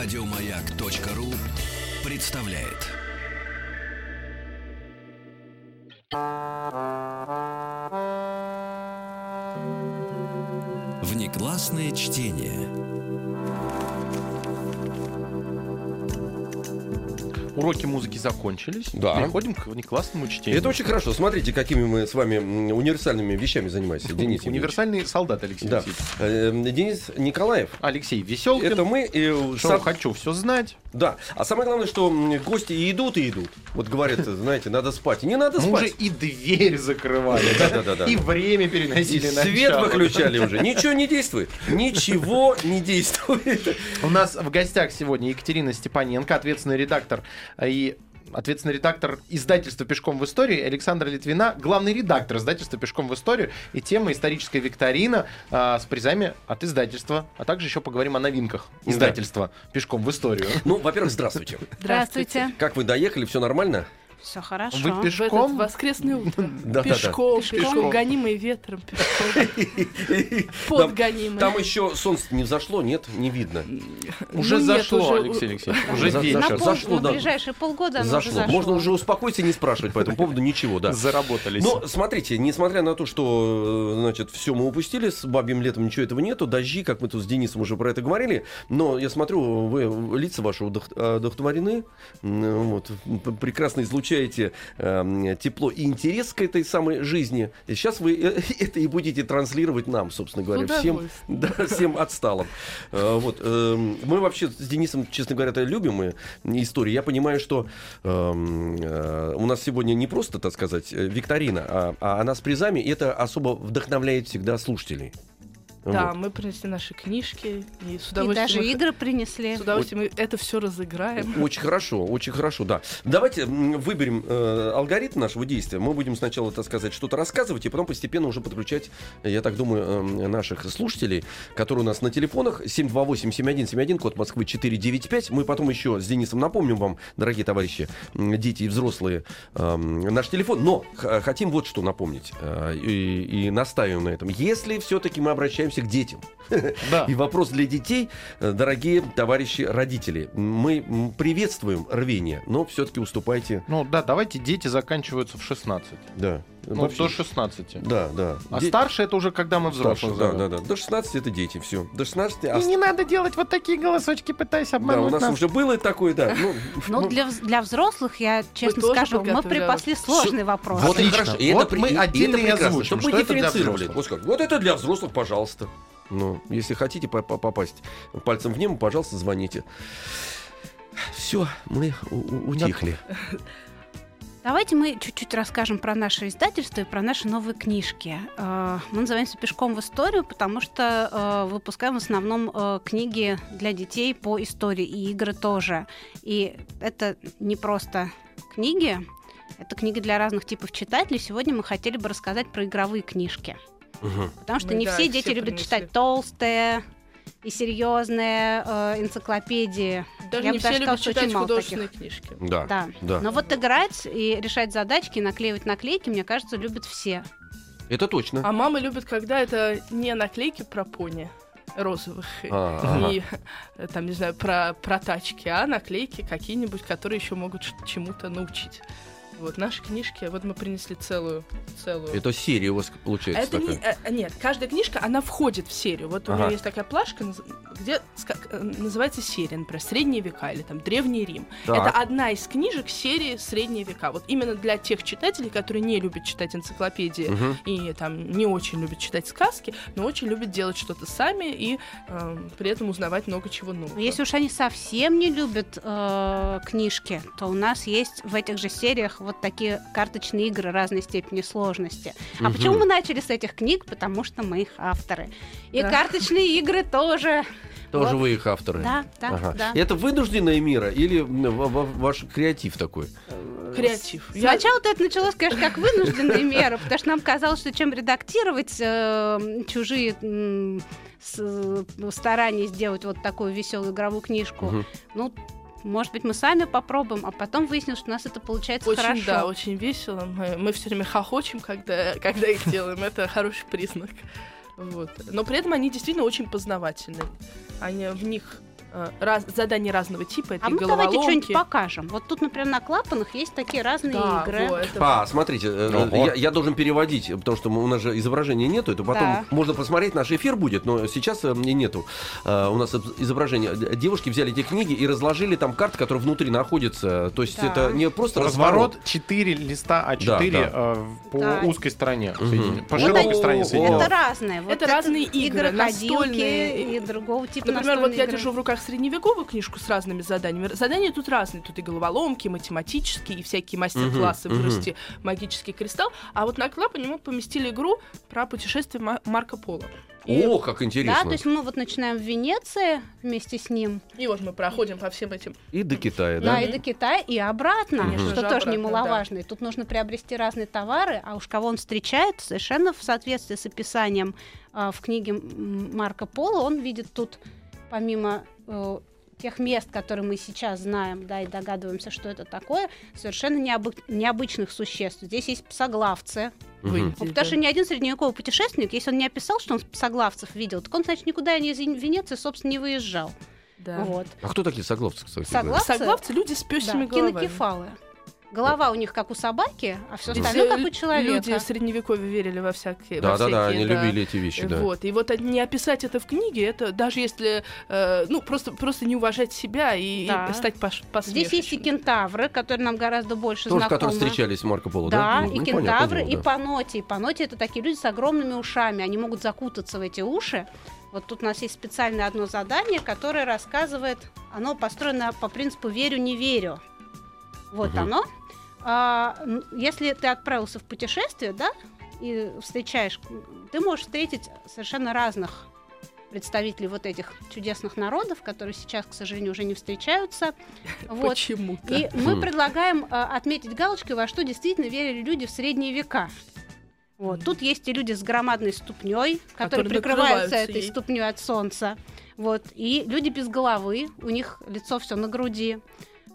Радиомаяк.ру представляет. Внеклассное чтение. Уроки музыки закончились, переходим к внеклассному чтению. Это очень хорошо. Смотрите, какими мы с вами универсальными вещами занимаемся. Денис универсальный солдат Алексей. Да. Денис Николаев. Алексей Веселкин. Это мы. Хочу все знать. Да. А самое главное, что гости и идут. Вот говорят, знаете, надо спать. Не надо спать. Мы уже и дверь закрывали. И время переносили на свет выключали уже. Ничего не действует. У нас в гостях сегодня Екатерина Степаненко, ответственный редактор издательства «Пешком в истории», Александра Литвина, главный редактор издательства «Пешком в историю», и тема «Историческая викторина» с призами от издательства. А также еще поговорим о новинках издательства «Пешком в историю». Ну, во-первых, здравствуйте. Здравствуйте. Как вы доехали? Все нормально? Все хорошо. Вы пешком? В воскресное утро. Пешком, гонимый ветром. Подгонимый. Там еще солнце не взошло, нет? Не видно. Уже зашло, Алексей Алексеевич. Уже зашло. На ближайшие полгода оно зашло. Можно уже успокоиться и не спрашивать по этому поводу ничего. Заработались. Но смотрите, несмотря на то, что все мы упустили, с бабьим летом ничего этого нету, дожди, как мы тут с Денисом уже про это говорили, но я смотрю, вы лица ваши удовлетворены, прекрасно излучают, получаете тепло и интерес к этой самой жизни. И сейчас вы это и будете транслировать нам, собственно говоря, всем отсталым. Мы вообще с Денисом, честно говоря, любим истории. Я понимаю, что у нас сегодня не просто, так сказать, викторина, а она с призами, и это особо вдохновляет всегда слушателей. Да, мы принесли наши книжки. И даже игры принесли. С удовольствием мы это все разыграем. Очень хорошо, да. Давайте выберем алгоритм нашего действия. Мы будем сначала, так сказать, что-то рассказывать, и потом постепенно уже подключать, я так думаю, наших слушателей, которые у нас на телефонах. 728-7171, код Москвы 495. Мы потом еще с Денисом напомним вам, дорогие товарищи, дети и взрослые, наш телефон. Но хотим вот что напомнить. И настаиваем на этом. Если все-таки мы обращаемся к детям. Да. И вопрос для детей, дорогие товарищи родители. Мы приветствуем рвение, но все-таки уступайте. Давайте дети заканчиваются в 16. Да. До 16. Да. А старше это уже когда мы взрослые. Да. До 16 это дети, все. До 16. И не надо делать вот такие голосочки, пытаясь обмануть. Да, у нас уже было такое, да. Для взрослых, я честно скажу, мы припасли сложный вопрос. Вот и хорошо. Вот мы отдельно и озвучим. Чтобы мы дифференцировали. Вот это для взрослых, пожалуйста. Если хотите попасть пальцем в небо, пожалуйста, звоните. Все, мы утихли. Давайте мы чуть-чуть расскажем про наше издательство и про наши новые книжки. Мы называемся «Пешком в историю», потому что выпускаем в основном книги для детей по истории и игры тоже. И это не просто книги, это книги для разных типов читателей. Сегодня мы хотели бы рассказать про игровые книжки. Угу. Потому что все дети любят читать толстые и серьезные энциклопедии. Даже я не все любят читать художественные книжки. Да. Но вот играть и решать задачки, наклеивать наклейки, мне кажется, любят все. Это точно. А мамы любят, когда это не наклейки про пони розовых и там, не знаю, про тачки, а наклейки какие-нибудь, которые еще могут чему-то научить. Вот наши книжки, мы принесли целую. Это серия у вас получается? Это нет, каждая книжка, она входит в серию. Вот у меня есть такая плашка, где называется серия, например, «Средние века» или там «Древний Рим». Так. Это одна из книжек серии «Средние века». Вот именно для тех читателей, которые не любят читать энциклопедии и там не очень любят читать сказки, но очень любят делать что-то сами и при этом узнавать много чего нового. Если уж они совсем не любят книжки, то у нас есть в этих же сериях вот такие карточные игры разной степени сложности. А почему мы начали с этих книг? Потому что мы их авторы. И карточные игры тоже. Тоже вы их авторы. Да. Это вынужденная мера или ваш креатив такой? Креатив. Сначала-то это началось, конечно, как вынужденная мера, потому что нам казалось, что чем редактировать чужие старания сделать вот такую веселую игровую книжку, может быть, мы сами попробуем, а потом выяснилось, что у нас это получается очень хорошо. Да, очень весело. Мы все время хохочем, когда их делаем. Это хороший признак. Вот. Но при этом они действительно очень познавательны. Они в них задания разного типа. Это мы давайте что-нибудь покажем. Вот тут, например, на клапанах есть такие разные игры. Вот, смотрите, я должен переводить, потому что у нас же изображения нету. Это потом можно посмотреть, наш эфир будет, но сейчас нету у нас изображения. Девушки взяли эти книги и разложили там карты, которые внутри находятся. То есть это не просто разворот. 4 листа А4 по узкой стороне. По широкой стороне соединено. Это разные. Вот это разные игры. Настольные и другого типа. Например, вот я держу в руках средневековую книжку с разными заданиями. Задания тут разные. Тут и головоломки, и математические, и всякие мастер-классы. Вырасти магический кристалл. А вот на клапане мы поместили игру про путешествие Марко Поло. О, как интересно. Да, то есть мы вот начинаем в Венеции вместе с ним. И вот мы проходим по всем этим. И до Китая, да? Да, и до Китая, и обратно, что тоже обратно, немаловажно. Да. И тут нужно приобрести разные товары, а уж кого он встречает, совершенно в соответствии с описанием в книге Марко Поло, он видит тут, помимо тех мест, которые мы сейчас знаем, да, и догадываемся, что это такое, совершенно необычных существ. Здесь есть псоглавцы. Потому что ни один средневековый путешественник, если он не описал, что он псоглавцев видел, так он, значит, никуда из Венеции, собственно, не выезжал. Да. Вот. А кто такие псоглавцы, кстати? Псоглавцы — люди с пёсьими головами. Кинокефалы. Голова у них как у собаки, а все остальное как у человека. Люди в средневековье верили во всякие... Да-да-да, они любили эти вещи, вот. И вот не описать это в книге, это даже если... просто не уважать себя и, и стать посмешищем. Здесь есть и кентавры, которые нам гораздо больше знакомы. Тоже, которые встречались Марко Поло, да? Да, и кентавры, и паноти. Паноти — это такие люди с огромными ушами. Они могут закутаться в эти уши. Вот тут у нас есть специальное одно задание, которое рассказывает... Оно построено по принципу «верю-не верю». Вот оно. Если ты отправился в путешествие, да, и встречаешь, ты можешь встретить совершенно разных представителей вот этих чудесных народов, которые сейчас, к сожалению, уже не встречаются. Вот. Почему-то. И мы предлагаем отметить галочкой, во что действительно верили люди в средние века. Вот. Тут есть и люди с громадной ступней, которые прикрываются этой ступней от солнца. Вот. И люди без головы, у них лицо все на груди.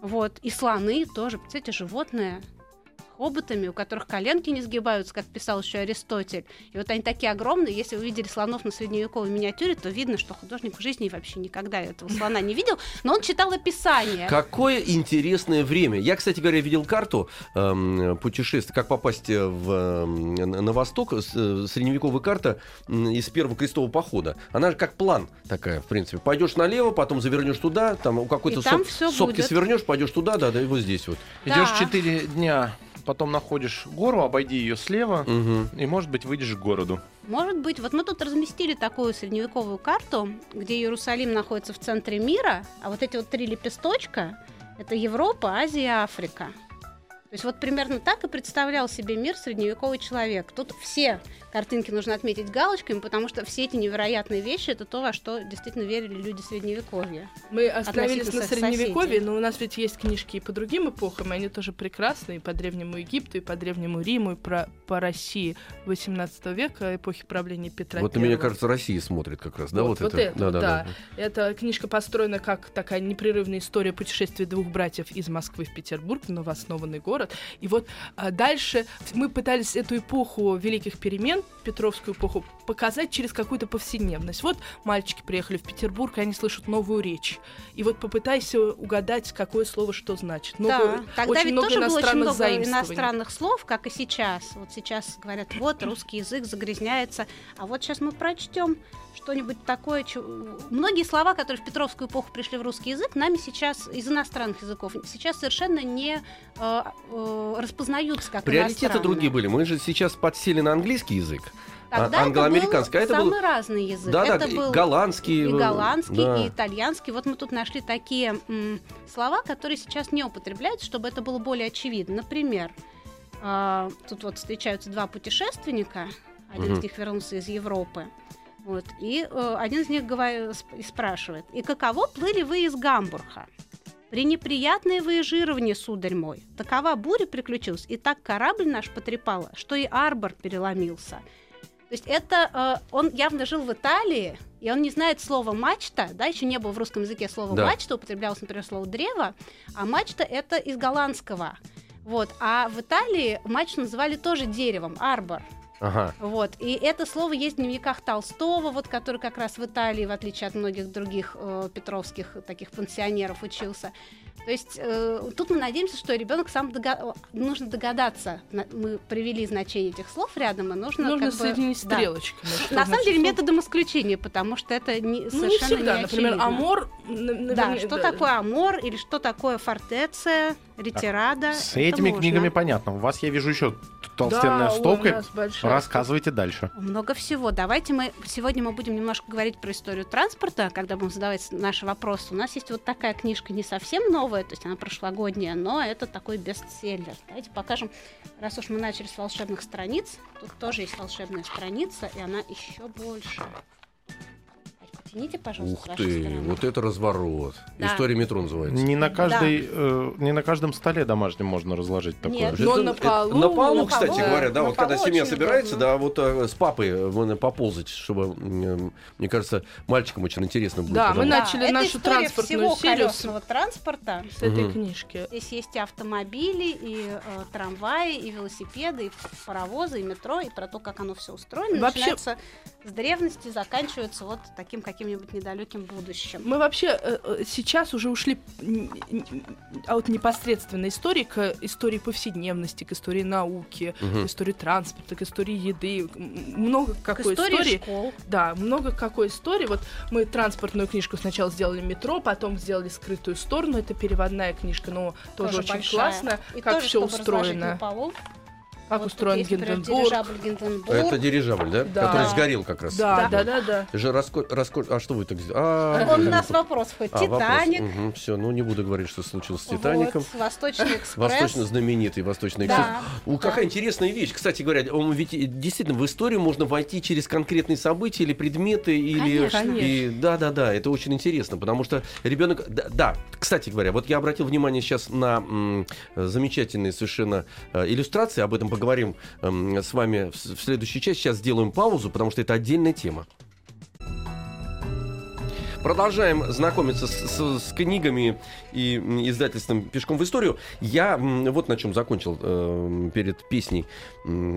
Вот. И слоны тоже, эти животные с хоботами, у которых коленки не сгибаются, как писал еще Аристотель. И вот они такие огромные. Если вы видели слонов на средневековой миниатюре, то видно, что художник в жизни вообще никогда этого слона не видел, но он читал описание. Какое интересное время. Я, кстати говоря, видел карту путешествия, как попасть на восток, средневековая карта из первого крестового похода. Она же как план такая, в принципе. Пойдешь налево, потом завернешь туда, там у какой-то сопки свернешь, пойдешь туда, да, и вот здесь вот. Идешь 4 дня... Потом находишь гору, обойди ее слева, и, может быть, выйдешь к городу. Может быть. Вот мы тут разместили такую средневековую карту, где Иерусалим находится в центре мира, а вот эти вот 3 лепесточка — это Европа, Азия и Африка. То есть вот примерно так и представлял себе мир средневековый человек. Тут все картинки нужно отметить галочками, потому что все эти невероятные вещи — это то, во что действительно верили люди средневековья. Мы остановились на средневековье, но у нас ведь есть книжки и по другим эпохам, и они тоже прекрасны, и по Древнему Египту, и по Древнему Риму, и по России XVIII века, эпохи правления Петра I. Вот, мне кажется, Россия смотрит как раз, да? Вот это. Эта книжка построена как такая непрерывная история путешествия 2 братьев из Москвы в Петербург, новооснованный город. И вот дальше мы пытались эту эпоху великих перемен, Петровскую эпоху, показать через какую-то повседневность. Вот мальчики приехали в Петербург, и они слышат новую речь. И вот попытайся угадать, какое слово что значит. Тогда ведь тоже было очень много иностранных слов, как и сейчас. Вот сейчас говорят, вот русский язык загрязняется, а вот сейчас мы прочтем что-нибудь такое. Многие слова, которые в Петровскую эпоху пришли в русский язык, нами сейчас из иностранных языков сейчас совершенно не... распознаются как иностранные. Приоритеты другие были. Мы же сейчас подсели на английский язык. Тогда англо-американский. Это был самый разный язык. Это был голландский. И голландский, и итальянский. Вот мы тут нашли такие слова, которые сейчас не употребляются, чтобы это было более очевидно. Например, тут вот встречаются 2 путешественника. Один из них вернулся из Европы. Вот, и один из них спрашивает. «И каково плыли вы из Гамбурга?» «При неприятное выезжирование, сударь мой, такова буря приключилась, и так корабль наш потрепало, что и арбор переломился». То есть это он явно жил в Италии, и он не знает слова «мачта», да, еще не было в русском языке слова «мачта», употреблялось, например, слово «древо», а «мачта» — это из голландского. Вот, а в Италии мачту называли тоже деревом, арбор. Ага. Вот. И это слово есть в дневниках Толстого, вот, который как раз в Италии, в отличие от многих других петровских таких пансионеров, учился. То есть тут мы надеемся, что ребенок сам нужно догадаться. Мы привели значение этих слов рядом, и нужно как соединить стрелочками. Да. На самом деле методом исключения, потому что это совершенно не всегда, например, амор. Да, что такое амор или что такое фортеция, ретирада. С этими книгами понятно. У вас, я вижу, еще толстенная стопка. Рассказывайте дальше. Много всего. Давайте сегодня мы будем немножко говорить про историю транспорта, когда будем задавать наши вопросы. У нас есть вот такая книжка, не совсем новая, то есть она прошлогодняя, но это такой бестселлер. Давайте покажем, раз уж мы начали с волшебных страниц, тут тоже есть волшебная страница, и она еще больше. Потяните, пожалуйста. Ух ты, вот это разворот. Да. История метро называется. Не на каждом столе домашнем можно разложить такое. Нет, но на полу. На полу, кстати говоря, да, вот когда семья собирается, да, вот с папой можно поползать, чтобы, мне кажется, мальчикам очень интересно будет. Да, мы начали нашу транспортную серию. Это история всего колесного транспорта. С этой книжки. Здесь есть и автомобили, и трамваи, и велосипеды, и паровозы, и метро, и про то, как оно все устроено. Начинается с древности, заканчивается вот таким каким-нибудь недалеким будущим. Мы вообще сейчас уже ушли от непосредственной истории к истории повседневности, к истории науки, к истории транспорта, к истории еды. Много какой истории. Школ. Да, много какой истории. Вот мы транспортную книжку сначала сделали метро, потом сделали скрытую сторону. Это переводная книжка, но тоже очень большая. Классно, и как все устроено. Как вот устроен Гинденбург. Это дирижабль, да? Который сгорел как раз. Да. А что вы так сделали? Он у нас вопрос хоть. Титаник. Вопрос. Все, ну не буду говорить, что случилось с Титаником. Вот, Восточный экспресс. Знаменитый Восточный экспресс. Какая интересная вещь. Кстати говоря, ведь действительно в историю можно войти через конкретные события или предметы. Или... Конечно. Да, это очень интересно, потому что ребенок... Да, кстати говоря, вот я обратил внимание сейчас на замечательные совершенно иллюстрации, об этом поговорим с вами в следующей части. Сейчас сделаем паузу, потому что это отдельная тема. Продолжаем знакомиться с книгами и издательством «Пешком в историю». Я вот на чем закончил перед песней.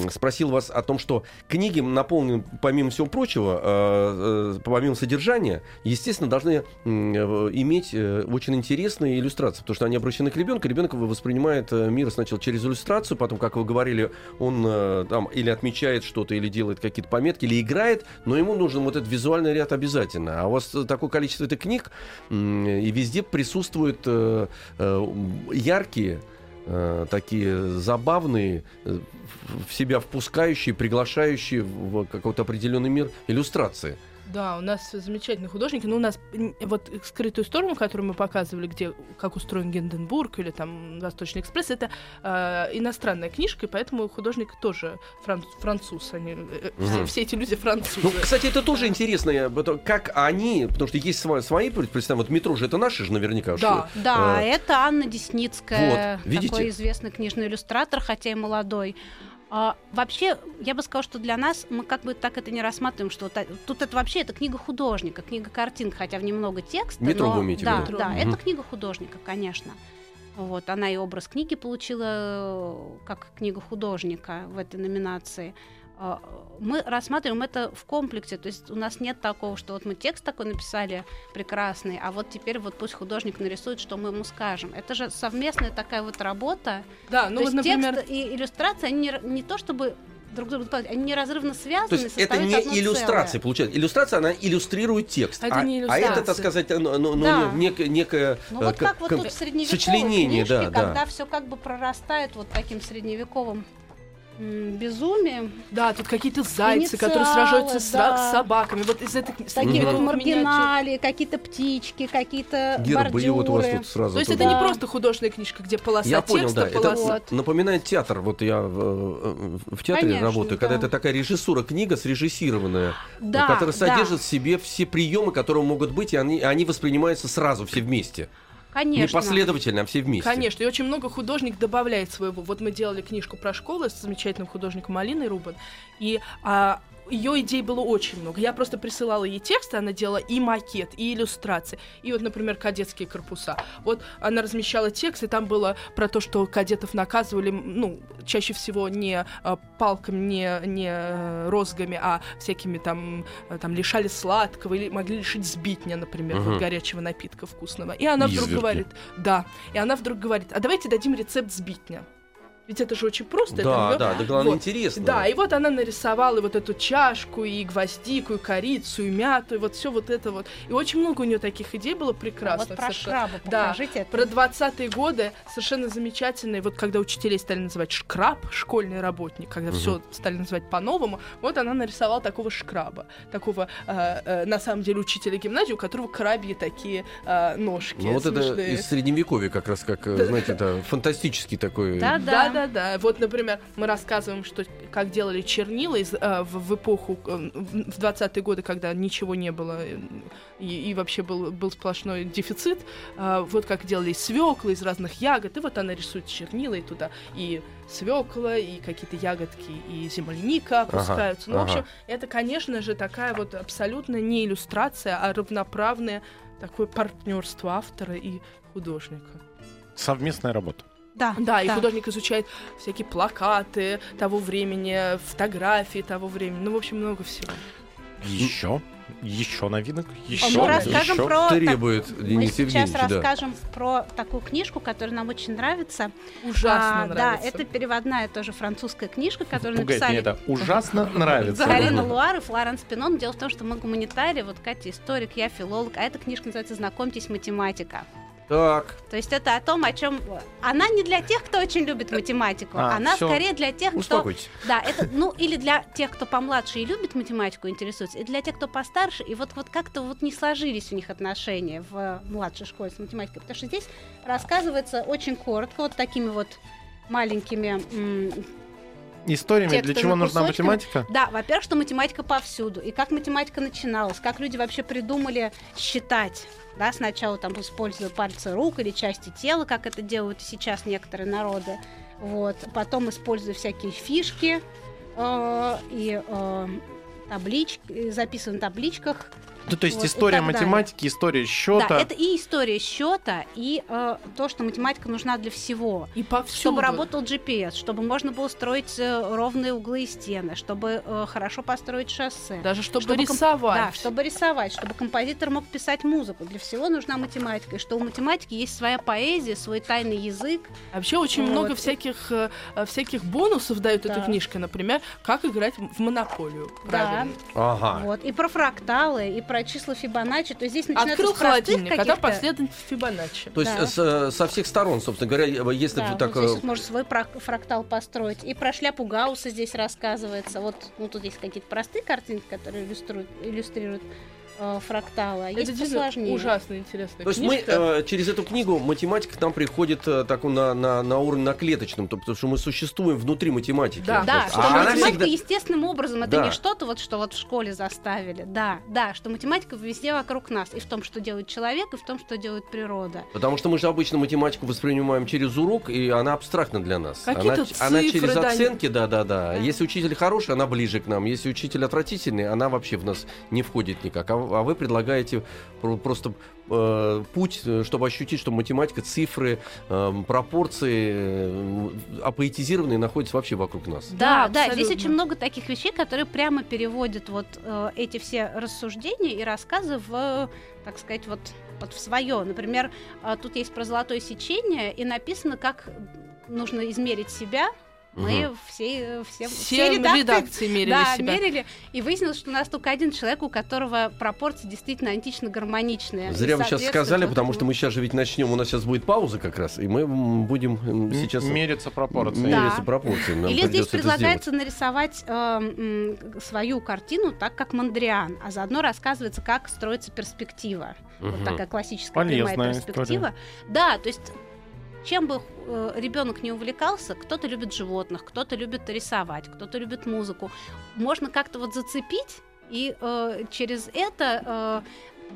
Спросил вас о том, что книги наполнены, помимо всего прочего, помимо содержания, естественно, должны иметь очень интересные иллюстрации, потому что они обращены к ребенку. Ребенок воспринимает мир сначала через иллюстрацию, потом, как вы говорили, он там или отмечает что-то, или делает какие-то пометки, или играет, но ему нужен вот этот визуальный ряд обязательно. А у вас такой количество этих книг, и везде присутствуют яркие, такие забавные, в себя впускающие, приглашающие в какой-то определенный мир иллюстрации. Да, у нас замечательные художники, но у нас вот скрытую сторону, которую мы показывали, где как устроен Гинденбург или там Восточный экспресс, это иностранная книжка, и поэтому художник тоже француз, они все эти люди французы. Ну, кстати, это тоже интересно, как они, потому что есть свои, представим, вот метро же это наши же наверняка. Да, это Анна Десницкая, вот, такой известный книжный иллюстратор, хотя и молодой. Вообще, я бы сказала, что для нас мы как бы так это не рассматриваем, что тут это вообще это книга художника, книга картин, хотя в ней много текста. Метро вы имеете в виду? Да, это книга художника, конечно. Вот, она и образ книги получила как книга художника в этой номинации. Мы рассматриваем это в комплексе, то есть у нас нет такого, что вот мы текст такой написали прекрасный, а вот теперь вот пусть художник нарисует, что мы ему скажем. Это же совместная такая вот работа. Да, ну то вот, есть например... текст и иллюстрация, они не то чтобы друг друга дополняют, они неразрывно связаны. То есть это не иллюстрация, целое. Получается. Иллюстрация, она иллюстрирует текст. Это не иллюстрация. А это, так сказать, некое вот как вот тут в средневековой книжке, когда все как бы прорастает вот таким средневековым безумием. Да, тут какие-то зайцы, которые сражаются с собаками. Вот из этих такие вот маргинали, какие-то птички, какие-то бордюры. Вот у вас тут сразу. То есть это не просто художественная книжка, где полоса текста, полоса. Напоминает театр. Вот я в театре работаю, когда это такая режиссура, книга срежиссированная, которая содержит в себе все приемы, которые могут быть, и они воспринимаются сразу все вместе. Конечно. Не последовательно, а все вместе. Конечно, и очень много художник добавляет своего. Вот мы делали книжку про школу с замечательным художником Алиной Рубан, и ее идей было очень много. Я просто присылала ей тексты, она делала и макет, и иллюстрации. И вот, например, кадетские корпуса. Вот она размещала текст, и там было про то, что кадетов наказывали, ну, чаще всего не палками, не розгами, а всякими там лишали сладкого или могли лишить сбитня, например, вот, горячего напитка вкусного. И она вдруг говорит, а давайте дадим рецепт сбитня. Ведь это же очень просто. Да, это, да главное, вот, интересно. Да, и вот она нарисовала вот эту чашку, и гвоздику, и корицу, и мяту, и вот все вот это вот. И очень много у нее таких идей было прекрасных. А вот про шкрабу покажите. Да, это. Про 20-е годы совершенно замечательные. Вот когда учителей стали называть шкраб, школьный работник, когда все стали называть по-новому, вот она нарисовала такого шкраба, такого, на самом деле, учителя гимназии, у которого крабьи такие ножки. Ну вот смешные. Это из Средневековья как раз, как, знаете, это фантастический такой... Да-да. Да-да. Вот, например, мы рассказываем, что как делали чернила в эпоху, в 20-е годы, когда ничего не было и вообще был сплошной дефицит. Вот как делали из свеклы, из разных ягод. И вот она рисует чернила и туда. И свекла, и какие-то ягодки, и земляника опускаются. В общем, это, конечно же, такая вот абсолютно не иллюстрация, а равноправное такое партнерство автора и художника. Совместная работа. Да, и художник изучает всякие плакаты того времени, фотографии того времени. Ну, в общем, много всего. Еще новинок? Мы сейчас расскажем про такую книжку, которая нам очень нравится. Ужасно нравится. Да, это переводная тоже французская книжка, которую написали... Ужасно нравится. Заварина Луар и Флоренс Пинон. Дело в том, что мы гуманитарии, вот Катя историк, я филолог, а эта книжка называется «Знакомьтесь, математика». Так. То есть это о том, о чем... Она не для тех, кто очень любит математику. Она скорее для тех, кто... Успокойтесь. Да, это, ну, или для тех, кто помладше и любит математику, интересуется, и для тех, кто постарше. И вот как-то вот не сложились у них отношения в младшей школе с математикой. Потому что здесь рассказывается очень коротко, вот такими вот маленькими... историями, для чего нужна математика? Да, во-первых, что математика повсюду. И как математика начиналась, как люди вообще придумали считать. Да, сначала там используя пальцы рук или части тела, как это делают сейчас некоторые народы. Вот. Потом используя всякие фишки и таблички, записывая на табличках. Ну, то есть история математики, история счета. Да, это и история счета, и то, что математика нужна для всего. И повсюду. Чтобы работал GPS, чтобы можно было строить ровные углы и стены, чтобы хорошо построить шоссе. Даже чтобы рисовать. Да, чтобы рисовать, чтобы композитор мог писать музыку. Для всего нужна математика. И что у математики есть своя поэзия, свой тайный язык. Вообще очень много всяких бонусов дают эта книжка. Например, как играть в монополию. Правильно. Да. Ага. Вот. И про фракталы, и про числа Фибоначчи, то здесь начинается открыл с холодильник, когда последовательность Фибоначчи. То есть со всех сторон, собственно говоря, если вы так... Вот здесь можно свой фрактал построить. И про шляпу Гаусса здесь рассказывается. Вот, ну, тут есть какие-то простые картинки, которые иллюстрируют фрактала. Это действительно ужасно интересная книжка. То есть мы через эту книгу математика к нам приходит на уровень на клеточном, потому что мы существуем внутри математики. Да, что математика естественным образом, это не что-то, что в школе заставили. Да, что математика везде вокруг нас. И в том, что делает человек, и в том, что делает природа. Потому что мы же обычно математику воспринимаем через урок, и она абстрактна для нас. Она через оценки, да. Если учитель хороший, она ближе к нам. Если учитель отвратительный, она вообще в нас не входит никак. А вы предлагаете просто путь, чтобы ощутить, что математика, цифры, пропорции апоэтизированные находятся вообще вокруг нас. Да, здесь очень много таких вещей, которые прямо переводят эти все рассуждения и рассказы в, так сказать, в свое. Например, тут есть про золотое сечение, и написано, как нужно измерить себя. Мы все редакции мерили себя. Мерили, и выяснилось, что у нас только один человек, у которого пропорции действительно антично гармоничные. Зря вы сейчас сказали, потому что мы сейчас же ведь начнем, у нас сейчас будет пауза как раз, и мы будем сейчас... Мериться пропорциями. Или здесь предлагается нарисовать свою картину так, как Мондриан, а заодно рассказывается, как строится перспектива. Вот такая классическая прямая перспектива. Да, то есть... Чем бы ребенок не увлекался, кто-то любит животных, кто-то любит рисовать, кто-то любит музыку. Можно как-то зацепить и через это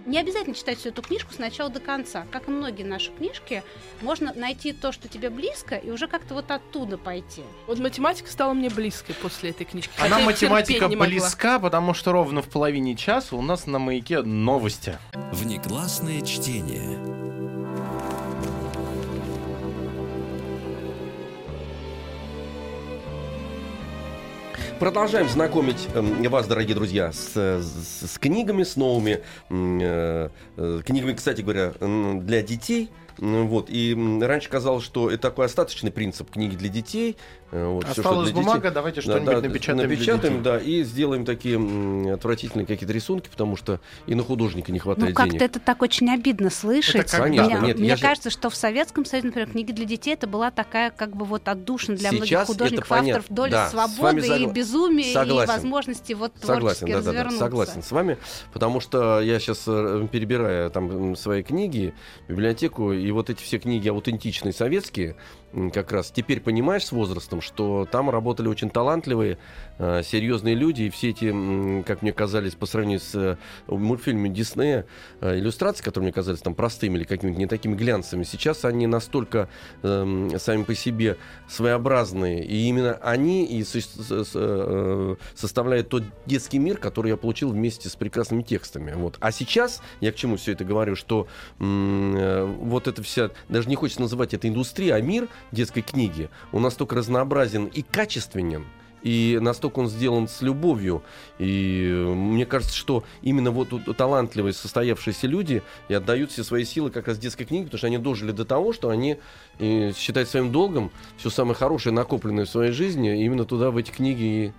Не обязательно читать всю эту книжку с начала до конца. Как и многие наши книжки, можно найти то, что тебе близко, и уже как-то вот оттуда пойти. Вот математика стала мне близкой после этой книжки. Она математика близка, потому что ровно в половине часа у нас на Маяке новости. Внеклассное чтение. Продолжаем знакомить вас, дорогие друзья, с книгами, с новыми книгами, кстати говоря, для детей. Вот. И раньше казалось, что это такой остаточный принцип: книги для детей. Вот, осталась все, бумага, детей. Давайте что-нибудь напечатаем, да, и сделаем такие отвратительные какие-то рисунки, потому что и на художника не хватает денег. Ну как-то это так очень обидно слышать. Мне кажется, что в Советском Союзе, например, книги для детей это была такая как бы вот отдушина для многих художников, авторов, доля свободы и безумия, и возможности вот творчески развернуться. Согласен с вами, потому что я сейчас перебираю там свои книги, библиотеку, и вот эти все книги аутентичные советские, как раз теперь понимаешь с возрастом, что там работали очень талантливые, серьезные люди, и все эти, как мне казались, по сравнению с мультфильмами Диснея, иллюстрации, которые мне казались там простыми или какими-то не такими глянцевыми, сейчас они настолько сами по себе своеобразные, и именно они и составляют тот детский мир, который я получил вместе с прекрасными текстами. Вот. А сейчас, я к чему все это говорю, что вот эта вся, даже не хочется называть это индустрией, а мир детской книги, он настолько разнообразен и качественен, и настолько он сделан с любовью. И мне кажется, что именно вот талантливые, состоявшиеся люди и отдают все свои силы как раз детской книге, потому что они дожили до того, что они считают своим долгом все самое хорошее, накопленное в своей жизни, именно туда, в эти книги и...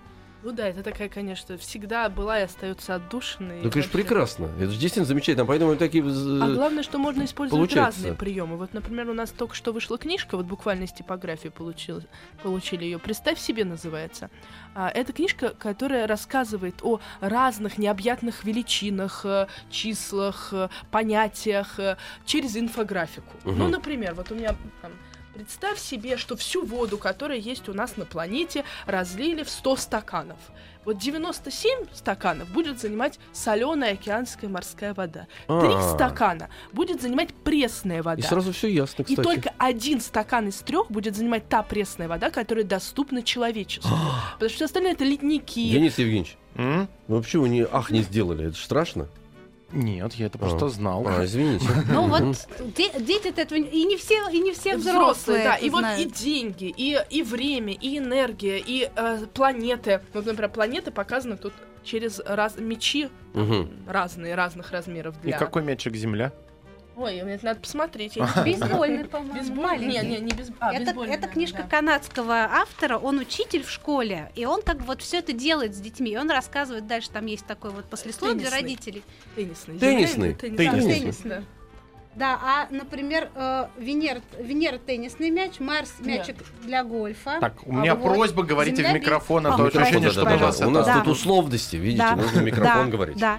Ну да, это такая, конечно, всегда была и остается отдушиной. Ну, конечно, прекрасно. Это же действительно замечательно, поэтому такие получаются. А главное, что можно использовать разные приемы. Вот, например, у нас только что вышла книжка, вот буквально из типографии получили ее. «Представь себе» называется. Это книжка, которая рассказывает о разных необъятных величинах, числах, понятиях через инфографику. Угу. Ну, например, вот у меня... там, представь себе, что всю воду, которая есть у нас на планете, разлили в 100 стаканов. Вот 97 стаканов будет занимать соленая океанская морская вода. 3 стакана будет занимать пресная вода. И сразу все ясно, кстати. И только 1 стакан из 3 будет занимать та пресная вода, которая доступна человечеству. Потому что все остальное — это ледники. Денис Евгеньевич, вообще вы не сделали, это же страшно. Нет, я это просто знал. Извините. Ну вот дети-то этого... И не все взрослые, да. И вот и деньги, и время, и энергия, и планеты. Вот, например, планеты показаны тут через мечи разных размеров. И какой мячик Земля? Ой, мне это надо посмотреть. Бейсбольный, по-моему. Не бейсбольный. Это книжка канадского автора. Он учитель в школе. И он как бы вот все это делает с детьми. И он рассказывает дальше. Там есть такой вот послесловие для родителей. Теннисный. Да, например, Венера теннисный мяч, Марс мячик для гольфа. Так, у меня просьба, говорите в микрофон. А то ощущение, что у нас тут условности, видите, нужно в микрофон говорить. Да,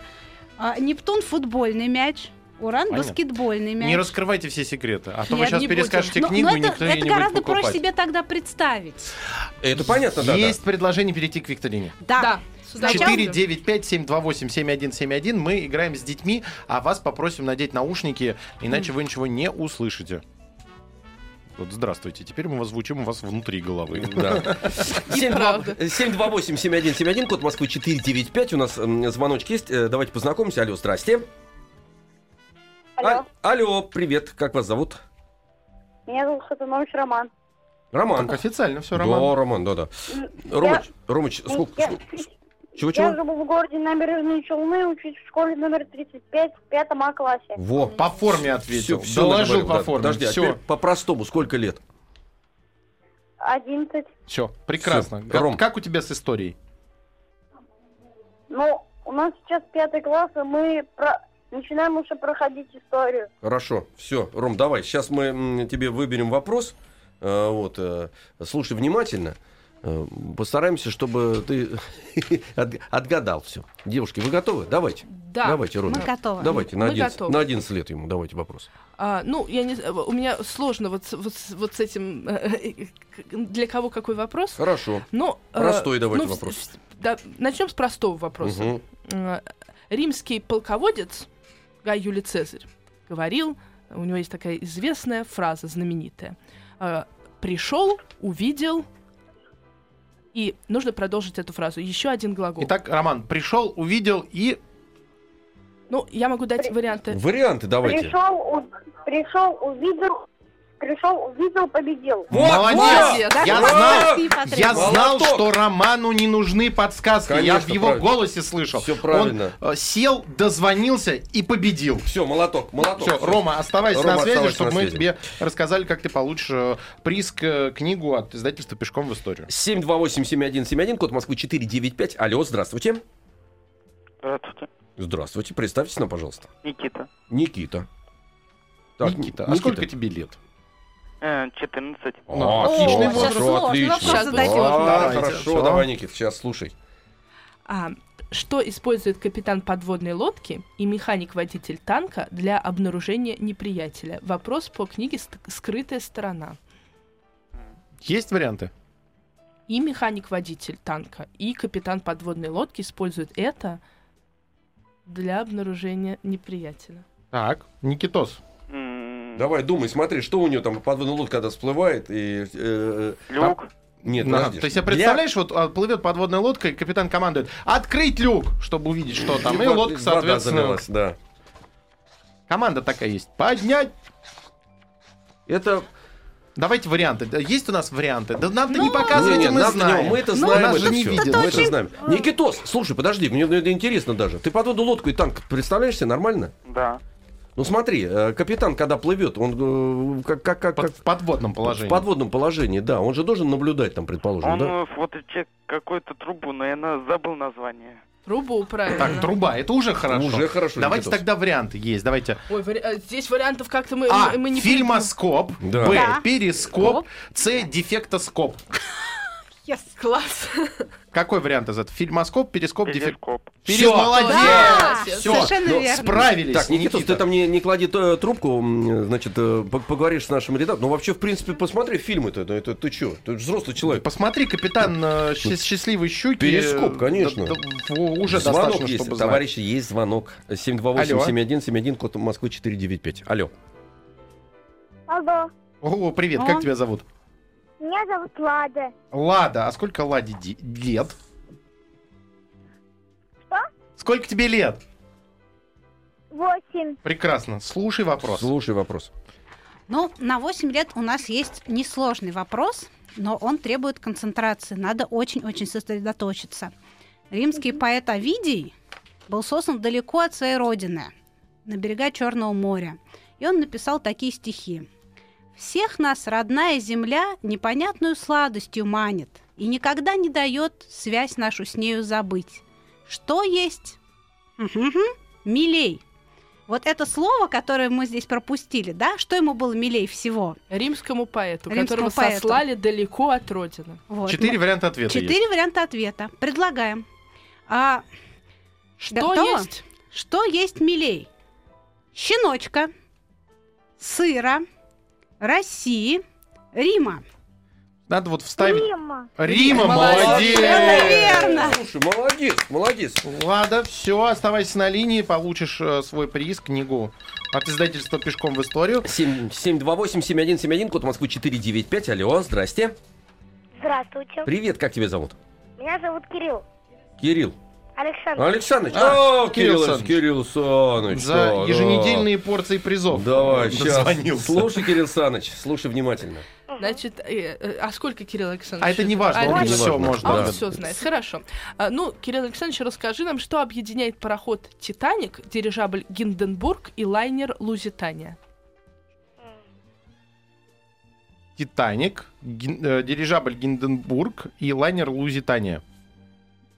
Нептун футбольный мяч. Уран — баскетбольный мяч. Не раскрывайте все секреты, а то вы сейчас перескажете книгу, и никто не будет покупать. Это гораздо проще себе тогда представить. Это понятно, да. Есть предложение перейти к викторине. Да. 495-728-7171. Мы играем с детьми, а вас попросим надеть наушники, иначе вы ничего не услышите. Вот, здравствуйте, теперь мы озвучим у вас внутри головы. 728-7171, код Москвы 495. У нас звоночки есть. Давайте познакомимся. Алло, здрасте. Алло. Алло, привет. Как вас зовут? Меня зовут Хатунович Роман. Роман. Так официально все, Роман. Да, Роман, да. Ромыч, сколько... Чего? Я живу в городе Набережные Челны, учусь в школе номер 35 в 5 А классе. Во, по форме ответил. Все доложил по форме. Подожди, а по-простому, сколько лет? 11. Все, прекрасно. Всё. Ром, как у тебя с историей? Ну, у нас сейчас 5 класс, и мы... Начинаем уже проходить историю. Хорошо, все, Ром, давай. Сейчас мы тебе выберем вопрос. Вот, слушай внимательно. Постараемся, чтобы ты отгадал все. Девушки, вы готовы? Давайте. Да, давайте, Ром. Мы готовы. Давайте, на 11 лет ему давайте вопрос. У меня сложно вот с этим, для кого какой вопрос. Хорошо, простой давайте вопрос. Начнем с простого вопроса. Римский полководец Гай Юлий Цезарь говорил, у него есть такая известная фраза, знаменитая. «Пришел, увидел...» И нужно продолжить эту фразу. Еще один глагол. Итак, Роман, пришел, увидел и... Ну, я могу дать варианты. Варианты давайте. Пришел, увидел, победил. Вот, молодец! Да? Я знал, что Роману не нужны подсказки. Конечно, я в его голосе слышал. Все правильно. Он сел, дозвонился и победил. Все, молоток. Все, Рома, оставайся на связи, чтобы мы тебе рассказали, как ты получишь приз, книгу от издательства «Пешком в историю». 728-7171, код Москвы 495. Алло, здравствуйте. Здравствуйте. Представьтесь нам, пожалуйста. Никита. Так, Никита, а сколько тебе лет? 14. Отличный возраст. Отлично. Хорошо, давай, Никит, сейчас слушай. Что использует капитан подводной лодки и механик-водитель танка для обнаружения неприятеля? Вопрос по книге «Скрытая сторона». Есть варианты? И механик-водитель танка, и капитан подводной лодки используют это для обнаружения неприятеля. Так, Никитос. Давай, думай, смотри, что у нее там подводная лодка, когда всплывает. Люк. Нет, подожди. Ты себе представляешь, вот плывет подводная лодка, и капитан командует: открыть люк, чтобы увидеть, что там. И лодка, соответственно. Замялась, да. Команда такая есть. Поднять! Это... Давайте варианты. Есть у нас варианты? Да нам-то не показывайте, мы знаем. Мы это знаем, мы это видим. Никитос, слушай, подожди, мне это интересно даже. Ты подводную лодку и танк представляешь себе нормально? Да. Ну смотри, капитан, когда плывет, он как в подводном положении. В подводном положении, да. Он же должен наблюдать там, предположим, он, да? Он фоточек какую-то трубу, но я забыл название. Трубу, правильно. Так, труба, это уже хорошо. Давайте тогда варианты есть, давайте. Ой, здесь вариантов как-то мы не... фильмоскоп, да. Б, перископ, С, дефектоскоп. Yes. Класс. Какой вариант из этого? Фильмоскоп, перископ, дефектоскоп. Молодец! Да! Все. Совершенно верно. Справились. Так, Никита, ты там не клади трубку, значит, поговоришь с нашим редактором. Ну, вообще, в принципе, посмотри фильмы-то. Это ты что? Ты взрослый человек. Посмотри, капитан счастливой щуки. Перископ, конечно. Уже звонок достаточно, есть, чтобы товарищи, знать. Есть звонок. 728-7171, код Москвы 495. Алло. Алло. О, привет, как тебя зовут? Меня зовут Лада. Лада, а сколько Ладе лет? Что? Сколько тебе лет? 8. Прекрасно. Слушай вопрос. Ну, на 8 лет у нас есть несложный вопрос, но он требует концентрации. Надо очень-очень сосредоточиться. Римский поэт Овидий был создан далеко от своей родины, на берега Черного моря. И он написал такие стихи. Всех нас родная земля непонятную сладостью манит и никогда не дает связь нашу с нею забыть. Что есть? Милей. Вот это слово, которое мы здесь пропустили, да? Что ему было милей всего? Римскому поэту, которого сослали далеко от родины. Вот. 4 варианта ответа. 4 варианта ответа. Предлагаем. Что есть? Что есть милей? Щеночка, сыра, России, Рима. Надо вот вставить. Рима, молодец! Верно. Слушай, молодец. Ладно, все, оставайся на линии, получишь свой приз, книгу от издательства «Пешком в историю». 728-7171, код Москвы 495. Алло, здрасте. Здравствуйте. Привет, как тебя зовут? Меня зовут Кирилл. Кирилл. Александрович. Кирилл Саныч. За еженедельные порции призов. Давай, сейчас. Слушай, Кирилл Саныч, слушай внимательно. Значит, а сколько Кирилл Александрович? А это не важно, он все может. Он все знает, хорошо. Ну, Кирилл Александрович, расскажи нам, что объединяет пароход «Титаник», дирижабль «Гинденбург» и лайнер «Лузитания». «Титаник», дирижабль «Гинденбург» и лайнер «Лузитания».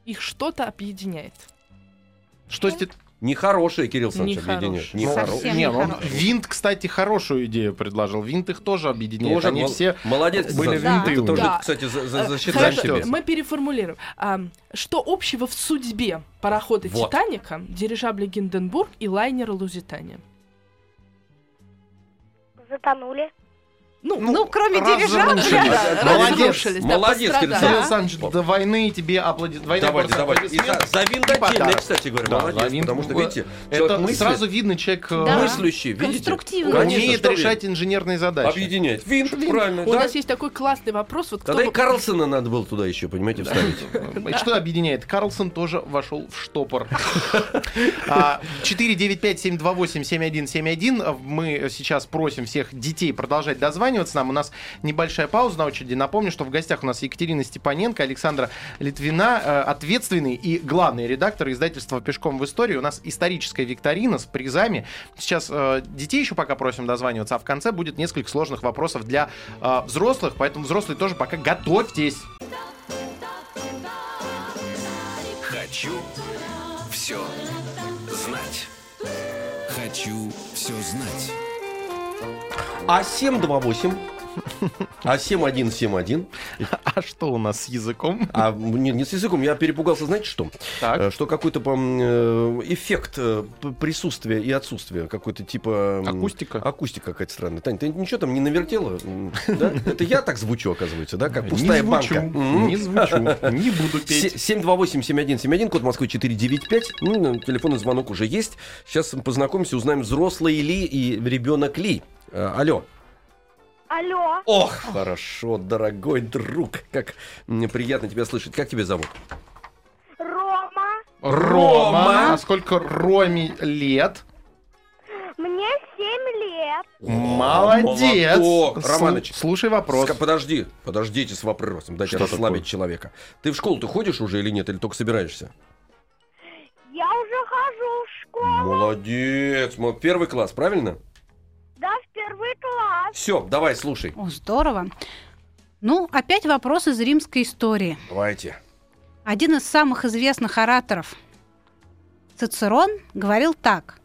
Их что-то объединяет. Что с нехорошее, Кирилл Александрович, объединяет. Нехорошее. Винт, кстати, хорошую идею предложил. Винт их тоже объединяет. Они все молодец, были винты. Да. Тоже, кстати, засчитаешь себе. Мы переформулируем. Что общего в судьбе парохода «Титаника», дирижабля «Гинденбург» и лайнера «Лузитания»? Затонули. Ну, кроме дирижабля. Молодец, Александр, до войны тебе аплодисменты. Давайте. За винт отдельно, кстати говоря, молодец. Потому что, видите, это сразу видно, человек мыслящий, конструктивный. Умеет решать инженерные задачи. Объединять. Винт, правильно. У нас есть такой классный вопрос. Тогда и Карлсона надо было туда еще, понимаете, вставить. Что объединяет? Карлсон тоже вошел в штопор. 495-728-7171. Мы сейчас просим всех детей продолжать дозваниваться нам. У нас небольшая пауза на очереди. Напомню, что в гостях у нас Екатерина Степаненко, Александра Литвина, ответственный и главный редактор издательства «Пешком в историю». У нас историческая викторина с призами. Сейчас детей еще пока просим дозваниваться, а в конце будет несколько сложных вопросов для взрослых, поэтому взрослые тоже пока готовьтесь. Хочу все знать. Хочу все знать. А 728. А 7171. А что у нас с языком? А, нет, не с языком. Я перепугался, знаете что? Так. Что какой-то эффект присутствия и отсутствия. Какой-то типа... Акустика. Акустика какая-то странная. Тань, ты ничего там не навертела? Да? Это я так звучу, оказывается, да? Как пустая банка. Не звучу. Не буду петь. 728-7171, код Москвы 495. Ну, телефонный звонок уже есть. Сейчас познакомимся, узнаем, взрослый ли и ребенок ли. Алло. Алло. Ох, хорошо, дорогой друг. Как мне приятно тебя слышать. Как тебя зовут? Рома. Рома. А сколько Роме лет? Мне 7 лет. Молодец. Романыч, слушай вопрос. Подождите с вопросом. Дайте расслабить человека. Ты в школу-то ходишь уже или нет? Или только собираешься? Я уже хожу в школу. Молодец. Первый класс, правильно? Да, в первый класс. Все, давай, слушай. О, здорово. Ну, опять вопрос из римской истории. Давайте. Один из самых известных ораторов, Цицерон, говорил так.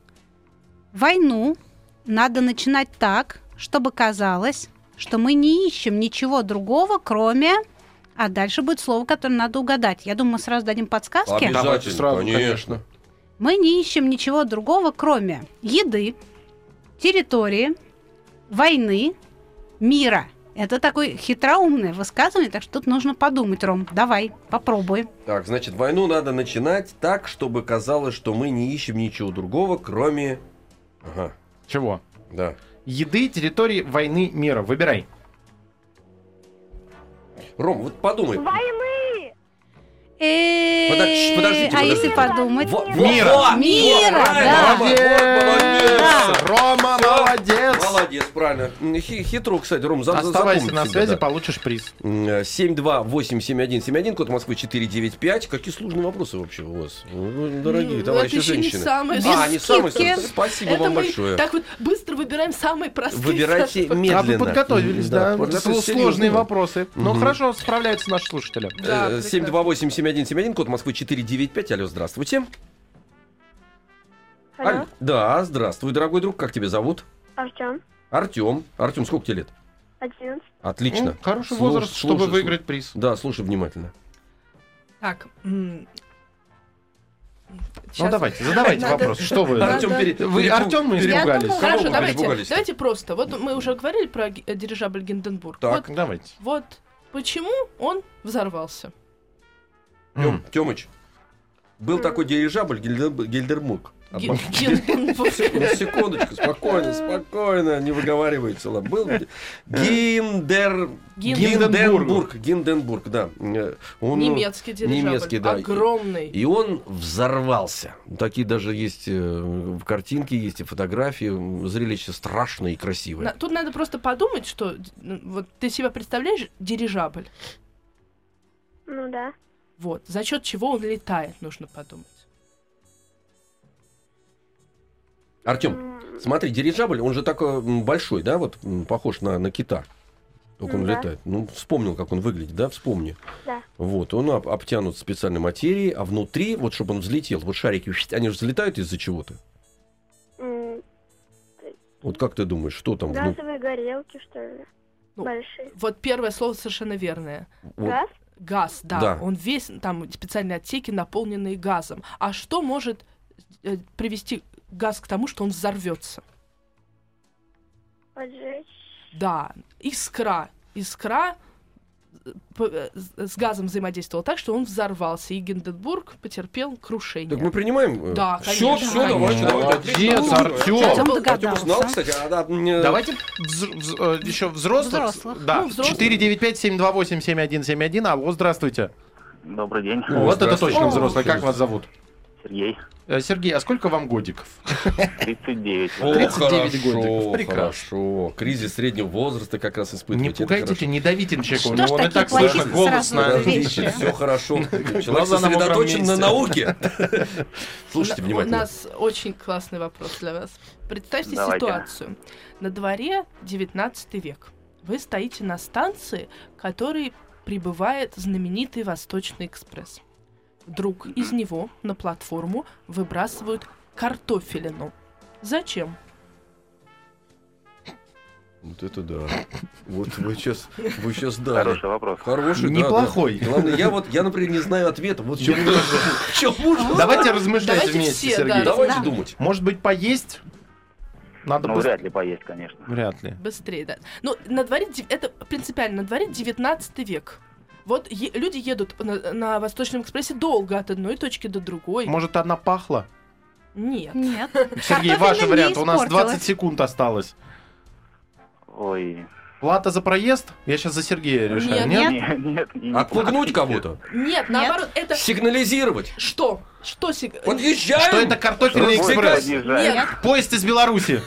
Войну надо начинать так, чтобы казалось, что мы не ищем ничего другого, кроме... А дальше будет слово, которое надо угадать. Я думаю, мы сразу дадим подсказки. Обязательно, давайте сразу, конечно. Мы не ищем ничего другого, кроме еды, территории, войны, мира. Это такое хитроумное высказывание, так что тут нужно подумать, Ром. Давай, попробуй. Так, значит, войну надо начинать так, чтобы казалось, что мы не ищем ничего другого, кроме... Ага. Чего? Да. Еды, территории, войны, мира. Выбирай. Ром, вот подумай. Войны! Подождите. А если подумать? Мира! Мира, да! Молодец! Рома, молодец! Молодец, правильно. Хитро, кстати, Ром, запомни. Оставайся на связи, получишь приз. 728-7171, код Москвы 495. Какие сложные вопросы вообще у вас, дорогие товарищи женщины. А, не самые сложные. Спасибо вам большое. Так вот быстро выбираем самые простые. Выбирайте медленно. А вы подготовились, да? Сложные вопросы. Но хорошо справляются наши слушатели. 728-7171. 171, код Москвы 495. Алло, здравствуйте. Алло. Да, здравствуй, дорогой друг. Как тебя зовут? Артём. Артём, сколько тебе лет? 11. Отлично. Хороший возраст, чтобы выиграть приз. Да, слушай внимательно. Так. Сейчас. Ну давайте, задавайте вопрос. Что вы? Артём, мы испугались. Хорошо, давайте просто. Вот мы уже говорили про дирижабль Гинденбург. Так, давайте. Вот почему он взорвался. Тёмыч, был такой дирижабль Гильдермук. Секундочку, спокойно, не выговаривается. Был Гинденбург, да. Немецкий дирижабль, огромный. И он взорвался. Такие даже есть картинки, есть и фотографии. Зрелище страшное и красивое. Тут надо просто подумать, что вот ты себя представляешь дирижабль? Ну да. Вот. За счет чего он летает, нужно подумать. Артём, смотри, дирижабль, он же такой большой, да, вот похож на кита. Только он летает. Ну, вспомнил, как он выглядит, да, вспомни. Да. Вот, он обтянут специальной материей, а внутри, вот чтобы он взлетел, вот шарики, они же взлетают из-за чего-то. Вот как ты думаешь, что там? Газовые горелки, что ли? Ну, большие. Вот первое слово совершенно верное. Вот. Газ, да. Он весь, там специальные отсеки, наполненные газом. А что может привести газ к тому, что он взорвется? Поджечь. Да, искра с газом взаимодействовала так, что он взорвался, и Гинденбург потерпел крушение. Так мы принимаем? Да, конечно. Все, давайте. Артём узнал, кстати. Давайте еще взрослых. Да, 495-728-7171. Алло, здравствуйте. Добрый день. Вот это точно взрослый. Как вас зовут? Сергей. Сергей, а сколько вам годиков? 39. 39 годиков. Прекрасно. Кризис среднего возраста как раз испытываете. Не пугайте, не давите на человека. Он и так слышит голос. Все хорошо. Человек сосредоточен на науке. Слушайте внимательно. У нас очень классный вопрос для вас. Представьте ситуацию. На дворе 19 век. Вы стоите на станции, в которой прибывает знаменитый Восточный экспресс. Вдруг из него на платформу выбрасывают картофелину. Зачем? Вот это да. Вот вы сейчас дали. Хороший вопрос. Хороший, неплохой. Да. Главное, я, например, не знаю ответа. Вот чего можно. Давайте размышлять вместе, Сергей. Давайте думать. Может быть, поесть? Надо вряд ли поесть, конечно. Вряд ли. Быстрее, да. Ну, на дворе, это принципиально, на дворе 19 век. Вот люди едут на Восточном экспрессе долго от одной точки до другой. Может, она пахла? Нет. Сергей, ваш вариант. У нас 20 секунд осталось. Ой. Плата за проезд? Я сейчас за Сергея решаю. Нет. Отпугнуть кого-то? Нет, наоборот, это... Сигнализировать. Что сигнализировать? Подъезжаем! Что это картофельный экспресс? Нет. Поезд из Беларуси?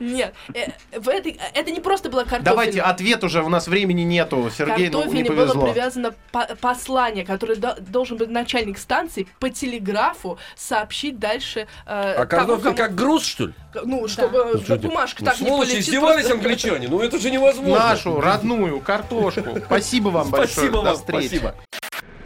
Нет. Это не просто была картофельная. Давайте, ответ уже, у нас времени нету. Сергей, ну не повезло. Картофельной было привязано послание, которое должен быть начальник станции по телеграфу сообщить дальше... А картофель как груз, что ли? Ну, чтобы бумажка так не полетит. Сволочи, издевались англичане? Ну, это же невозможно. Нашу родную картошку. Спасибо вам большое. Спасибо вам. Спасибо.